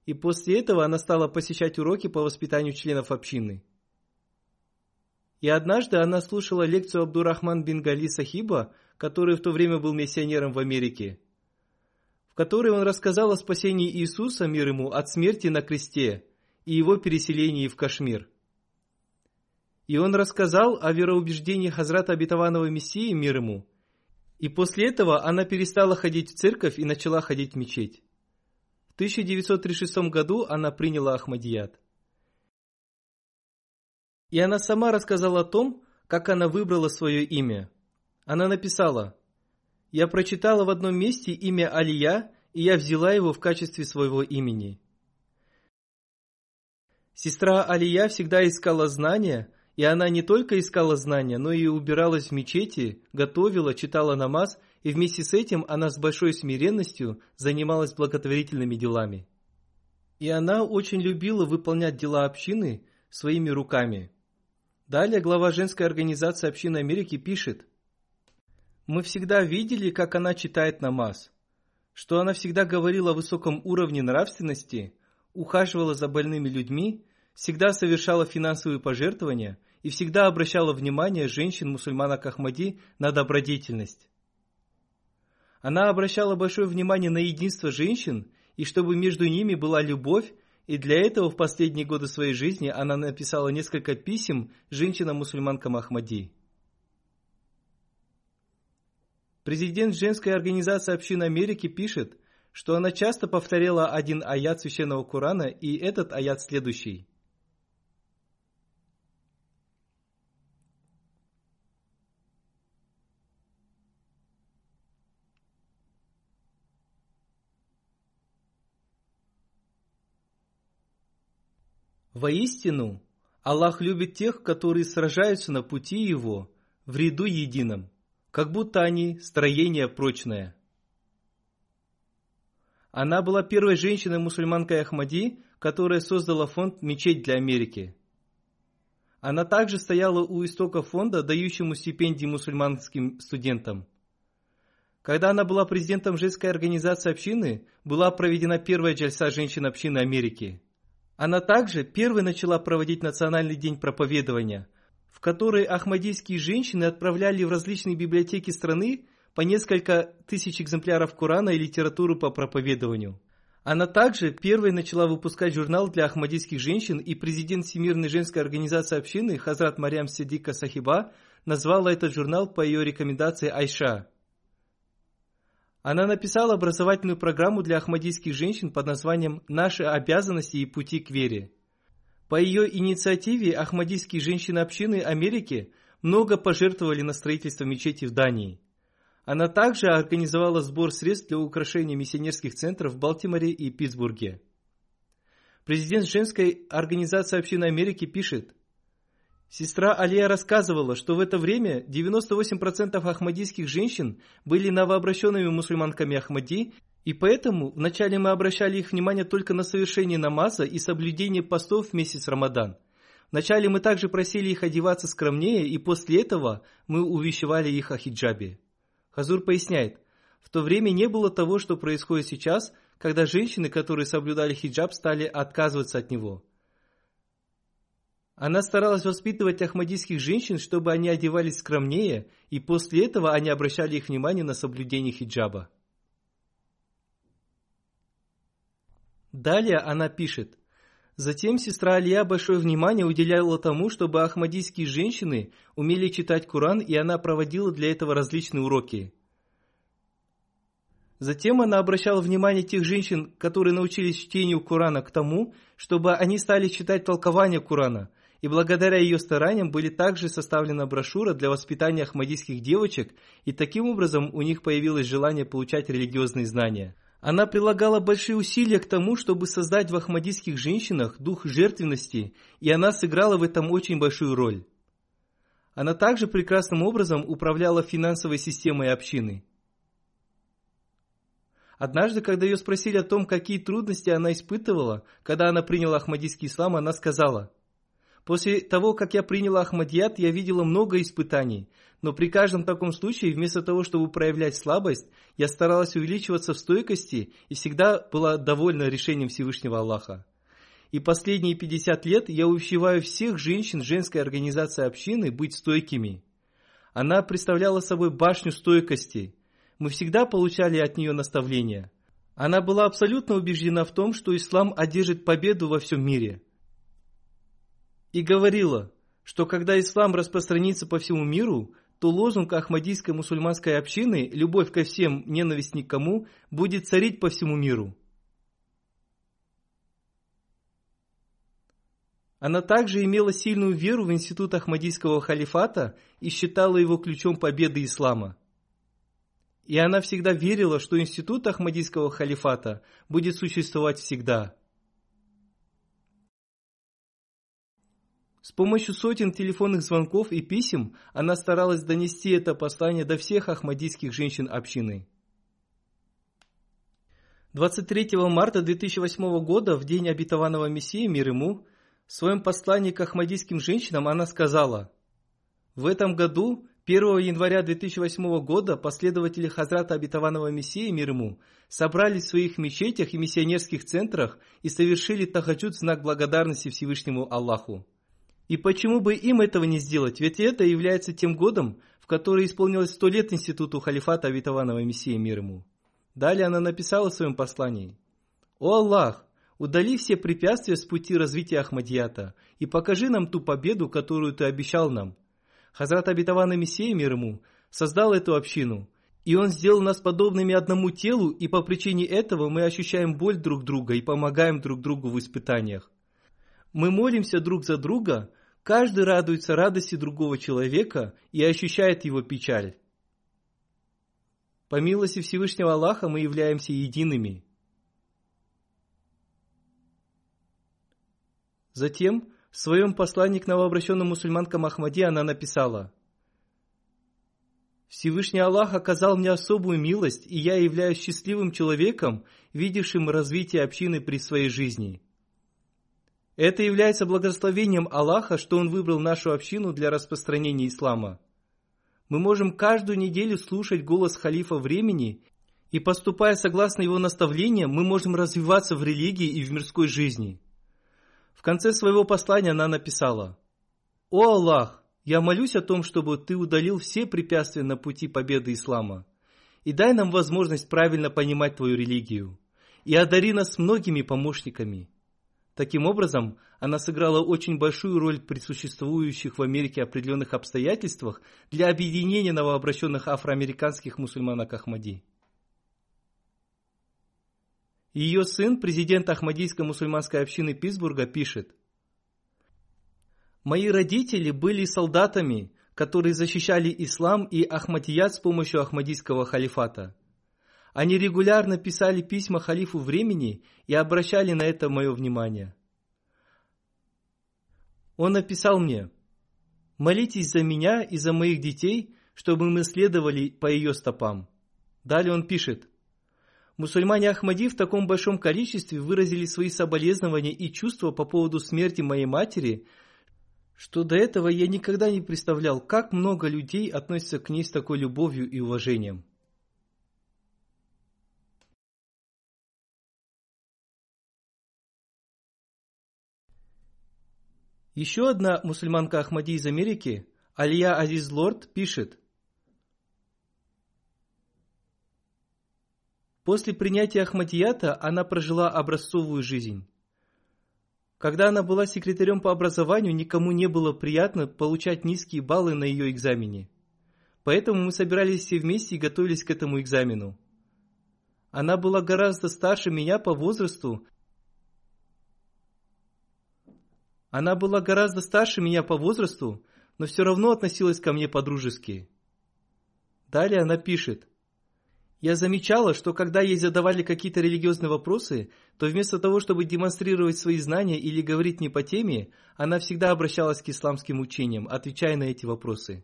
и после этого она стала посещать уроки по воспитанию членов общины. И однажды она слушала лекцию Абдурахман бин Гали Сахиба, который в то время был миссионером в Америке, в которой он рассказал о спасении Иисуса, мир ему, от смерти на кресте и его переселении в Кашмир. И он рассказал о вероубеждении Хазрата обетованного Мессии, мир ему. И после этого она перестала ходить в церковь и начала ходить в мечеть. В тысяча девятьсот тридцать шестом году она приняла Ахмадият. И она сама рассказала о том, как она выбрала свое имя. Она написала: «Я прочитала в одном месте имя Алия, и я взяла его в качестве своего имени». Сестра Алия всегда искала знания, и она не только искала знания, но и убиралась в мечети, готовила, читала намаз, и вместе с этим она с большой смиренностью занималась благотворительными делами. И она очень любила выполнять дела общины своими руками. Далее глава женской организации общины Америки пишет: «Мы всегда видели, как она читает намаз, что она всегда говорила о высоком уровне нравственности, ухаживала за больными людьми, всегда совершала финансовые пожертвования и всегда обращала внимание женщин-мусульманок Ахмади на добродетельность. Она обращала большое внимание на единство женщин и чтобы между ними была любовь, и для этого в последние годы своей жизни она написала несколько писем женщинам-мусульманкам Ахмади». Президент женской организации общины Америки пишет, что она часто повторяла один аят священного Корана, и этот аят следующий: «Воистину, Аллах любит тех, которые сражаются на пути Его в ряду едином, как будто они строение прочное». Она была первой женщиной-мусульманкой Ахмади, которая создала фонд «Мечеть для Америки». Она также стояла у истока фонда, дающему стипендии мусульманским студентам. Когда она была президентом женской организации общины, была проведена первая джальса женщин общины Америки. Она также первой начала проводить Национальный день проповедования, в который ахмадийские женщины отправляли в различные библиотеки страны по несколько тысяч экземпляров Корана и литературы по проповедованию. Она также первой начала выпускать журнал для ахмадийских женщин, и президент Всемирной женской организации общины Хазрат Марьям Сиддика Сахиба назвала этот журнал по ее рекомендации Айша. Она написала образовательную программу для ахмадийских женщин под названием «Наши обязанности и пути к вере». По ее инициативе ахмадийские женщины общины Америки много пожертвовали на строительство мечети в Дании. Она также организовала сбор средств для украшения миссионерских центров в Балтиморе и Питтсбурге. Президент женской организации общины Америки пишет: «Сестра Алия рассказывала, что в это время девяносто восемь процентов ахмадийских женщин были новообращенными мусульманками Ахмади, и поэтому вначале мы обращали их внимание только на совершение намаза и соблюдение постов в месяц Рамадан. Вначале мы также просили их одеваться скромнее, и после этого мы увещевали их о хиджабе». Хазур поясняет: в то время не было того, что происходит сейчас, когда женщины, которые соблюдали хиджаб, стали отказываться от него. Она старалась воспитывать ахмадийских женщин, чтобы они одевались скромнее, и после этого они обращали их внимание на соблюдение хиджаба. Далее она пишет: «Затем сестра Алия большое внимание уделяла тому, чтобы ахмадийские женщины умели читать Коран, и она проводила для этого различные уроки. Затем она обращала внимание тех женщин, которые научились чтению Корана, к тому, чтобы они стали читать толкование Корана, и благодаря ее стараниям были также составлена брошюра для воспитания ахмадийских девочек, и таким образом у них появилось желание получать религиозные знания». Она прилагала большие усилия к тому, чтобы создать в ахмадийских женщинах дух жертвенности, и она сыграла в этом очень большую роль. Она также прекрасным образом управляла финансовой системой общины. Однажды, когда ее спросили о том, какие трудности она испытывала, когда она приняла ахмадийский ислам, она сказала: «После того, как я приняла ахмадият, я видела много испытаний, но при каждом таком случае, вместо того, чтобы проявлять слабость, я старалась увеличиваться в стойкости и всегда была довольна решением Всевышнего Аллаха. И последние пятьдесят лет я увещеваю всех женщин женской организации общины быть стойкими. Она представляла собой башню стойкости. Мы всегда получали от нее наставления. Она была абсолютно убеждена в том, что ислам одержит победу во всем мире. И говорила, что когда ислам распространится по всему миру, то лозунг ахмадийской мусульманской общины «Любовь ко всем, ненависть никому» будет царить по всему миру». Она также имела сильную веру в институт ахмадийского халифата и считала его ключом победы ислама. И она всегда верила, что институт ахмадийского халифата будет существовать всегда. С помощью сотен телефонных звонков и писем она старалась донести это послание до всех ахмадийских женщин общины. двадцать третьего марта две тысячи восьмого года, в день обетованного Мессии, мир ему, в своем послании к ахмадийским женщинам она сказала: «В этом году, первого января две тысячи восьмого года, последователи Хазрата обетованного Мессии, мир ему, собрались в своих мечетях и миссионерских центрах и совершили тахаджуд в знак благодарности Всевышнему Аллаху. И почему бы им этого не сделать? Ведь это является тем годом, в который исполнилось сто лет институту халифата обетованного Мессии, мир ему». Далее она написала в своем послании: «О Аллах, удали все препятствия с пути развития Ахмадията и покажи нам ту победу, которую ты обещал нам. Хазрат обетованный Мессия, мир ему, создал эту общину, и он сделал нас подобными одному телу, и по причине этого мы ощущаем боль друг друга и помогаем друг другу в испытаниях. Мы молимся друг за друга. Каждый радуется радости другого человека и ощущает его печаль. По милости Всевышнего Аллаха мы являемся едиными». Затем в своем послании к новообращенным мусульманкам Ахмади она написала: «Всевышний Аллах оказал мне особую милость, и я являюсь счастливым человеком, видевшим развитие общины при своей жизни. Это является благословением Аллаха, что Он выбрал нашу общину для распространения ислама. Мы можем каждую неделю слушать голос халифа времени, и, поступая согласно его наставлениям, мы можем развиваться в религии и в мирской жизни. В конце своего послания она написала: «О Аллах, я молюсь о том, чтобы Ты удалил все препятствия на пути победы ислама, и дай нам возможность правильно понимать Твою религию, и одари нас многими помощниками». Таким образом, она сыграла очень большую роль при существующих в Америке определенных обстоятельствах для объединения новообращенных афроамериканских мусульманок Ахмади. Ее сын, президент Ахмадийской мусульманской общины Питтсбурга, пишет: «Мои родители были солдатами, которые защищали ислам и ахмадият с помощью Ахмадийского халифата. Они регулярно писали письма халифу времени и обращали на это мое внимание. Он написал мне: молитесь за меня и за моих детей, чтобы мы следовали по ее стопам». Далее он пишет: «Мусульмане Ахмади в таком большом количестве выразили свои соболезнования и чувства по поводу смерти моей матери, что до этого я никогда не представлял, как много людей относятся к ней с такой любовью и уважением». Еще одна мусульманка Ахмади из Америки, Алия Азизлорд, пишет: «После принятия Ахмадията она прожила образцовую жизнь. Когда она была секретарем по образованию, никому не было приятно получать низкие баллы на ее экзамене. Поэтому мы собирались все вместе и готовились к этому экзамену. Она была гораздо старше меня по возрасту, Она была гораздо старше меня по возрасту, но все равно относилась ко мне по-дружески». Далее она пишет: «Я замечала, что когда ей задавали какие-то религиозные вопросы, то вместо того, чтобы демонстрировать свои знания или говорить не по теме, она всегда обращалась к исламским учениям, отвечая на эти вопросы.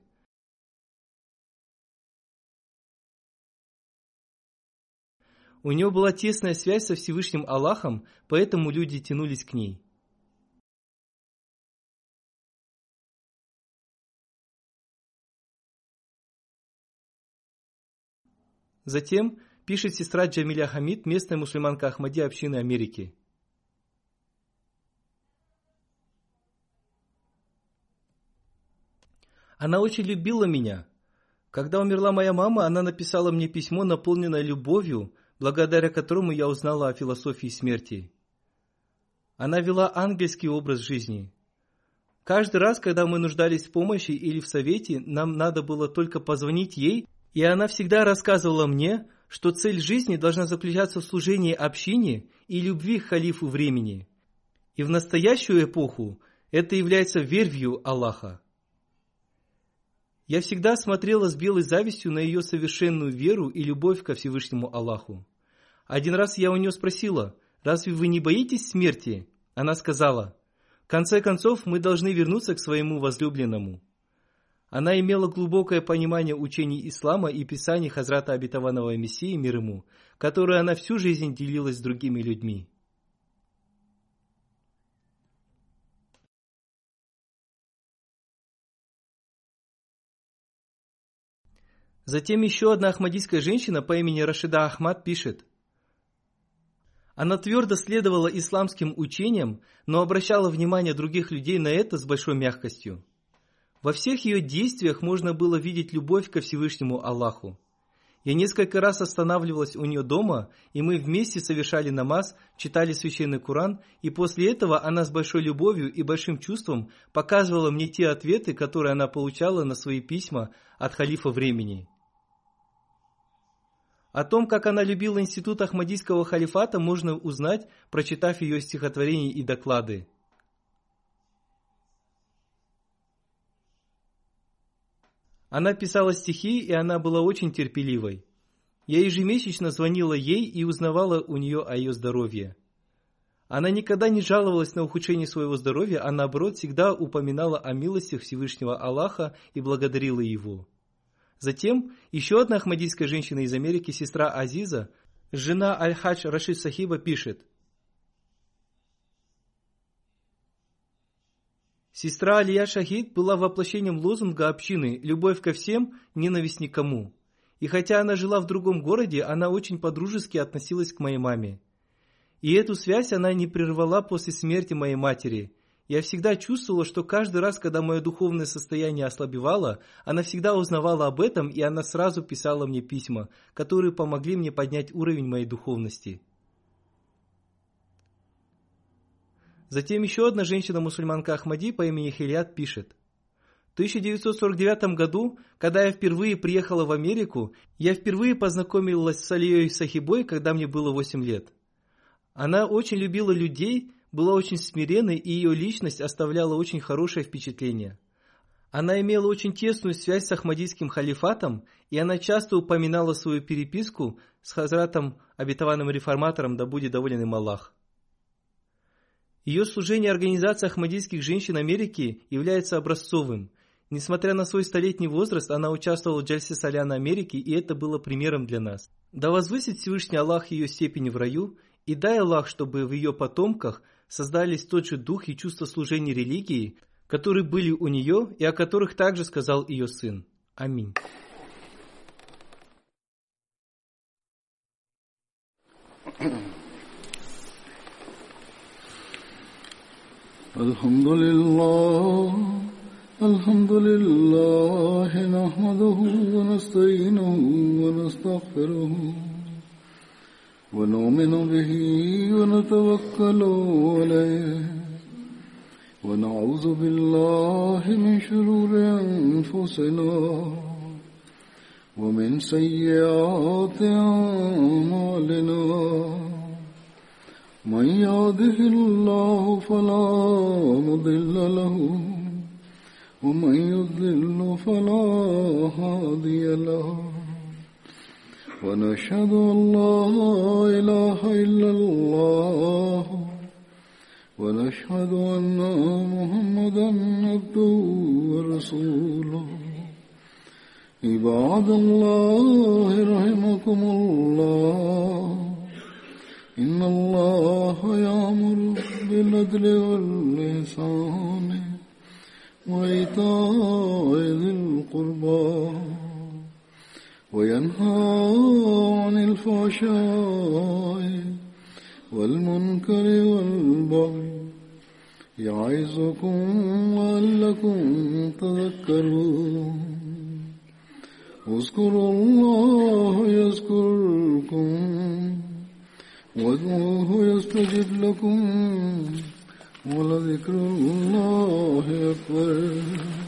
У нее была тесная связь со Всевышним Аллахом, поэтому люди тянулись к ней». Затем пишет сестра Джамиля Хамид, местная мусульманка Ахмади общины Америки: «Она очень любила меня. Когда умерла моя мама, она написала мне письмо, наполненное любовью, благодаря которому я узнала о философии смерти. Она вела ангельский образ жизни. Каждый раз, когда мы нуждались в помощи или в совете, нам надо было только позвонить ей, и она всегда рассказывала мне, что цель жизни должна заключаться в служении общине и любви к халифу времени. И в настоящую эпоху это является вервью Аллаха. Я всегда смотрела с белой завистью на ее совершенную веру и любовь ко Всевышнему Аллаху. Один раз я у нее спросила: разве вы не боитесь смерти? Она сказала: в конце концов мы должны вернуться к своему возлюбленному. Она имела глубокое понимание учений ислама и писаний Хазрата Обетованного Мессии, мир ему, которое она всю жизнь делилась с другими людьми». Затем еще одна ахмадийская женщина по имени Рашида Ахмад пишет: «Она твердо следовала исламским учениям, но обращала внимание других людей на это с большой мягкостью. Во всех ее действиях можно было видеть любовь ко Всевышнему Аллаху. Я несколько раз останавливалась у нее дома, и мы вместе совершали намаз, читали священный Коран, и после этого она с большой любовью и большим чувством показывала мне те ответы, которые она получала на свои письма от халифа времени». О том, как она любила институт Ахмадийского халифата, можно узнать, прочитав ее стихотворения и доклады. Она писала стихи, и она была очень терпеливой. Я ежемесячно звонила ей и узнавала у нее о ее здоровье. Она никогда не жаловалась на ухудшение своего здоровья, а наоборот всегда упоминала о милостях Всевышнего Аллаха и благодарила его». Затем еще одна ахмадийская женщина из Америки, сестра Азиза, жена Аль-Хадж Рашид Сахиба, пишет: Сестра Алия Шахид была воплощением лозунга общины «Любовь ко всем, ненависть никому». И хотя она жила в другом городе, она очень по-дружески относилась к моей маме. И эту связь она не прервала после смерти моей матери. Я всегда чувствовала, что каждый раз, когда мое духовное состояние ослабевало, она всегда узнавала об этом, и она сразу писала мне письма, которые помогли мне поднять уровень моей духовности. Затем еще одна женщина-мусульманка Ахмади по имени Хилят пишет. В тысяча девятьсот сорок девятом году, когда я впервые приехала в Америку, я впервые познакомилась с Алией Сахибой, когда мне было восемь лет. Она очень любила людей, была очень смиренной, и ее личность оставляла очень хорошее впечатление. Она имела очень тесную связь с Ахмадийским халифатом, и она часто упоминала свою переписку с Хазратом, обетованным реформатором, да будет доволен им Аллах. Ее служение организации Ахмадийских женщин Америки является образцовым. Несмотря на свой столетний возраст, она участвовала в Джальсе Соляна Америки, и это было примером для нас. Да возвысит Всевышний Аллах ее степени в раю, и дай Аллах, чтобы в ее потомках создались тот же дух и чувство служения религии, которые были у нее и о которых также сказал ее сын. Аминь. Алхамдулиллах. الحمد لله نحمده ونستعينه ونستغفره ونؤمن به ونتوكل عليه ونعوذ بالله من شرور أنفسنا ومن سيئات أعمالنا من يهده الله فلا مضل له ومن يضلل فلا هادي له ونشهد أن لا إله إلا الله ونشهد أن محمدا عبده ورسوله عباد الله رحمكم الله إن الله يأمر بالعدل والإحسان وإيتاء ذي القربى وينهى عن الفحشاء والمنكر والبغي يعظكم لعلكم تذكرون اذكروا الله يذكركم وادعوه يستجب لكم وَلَذِكْرُ اللَّهِ أَكْبَرُ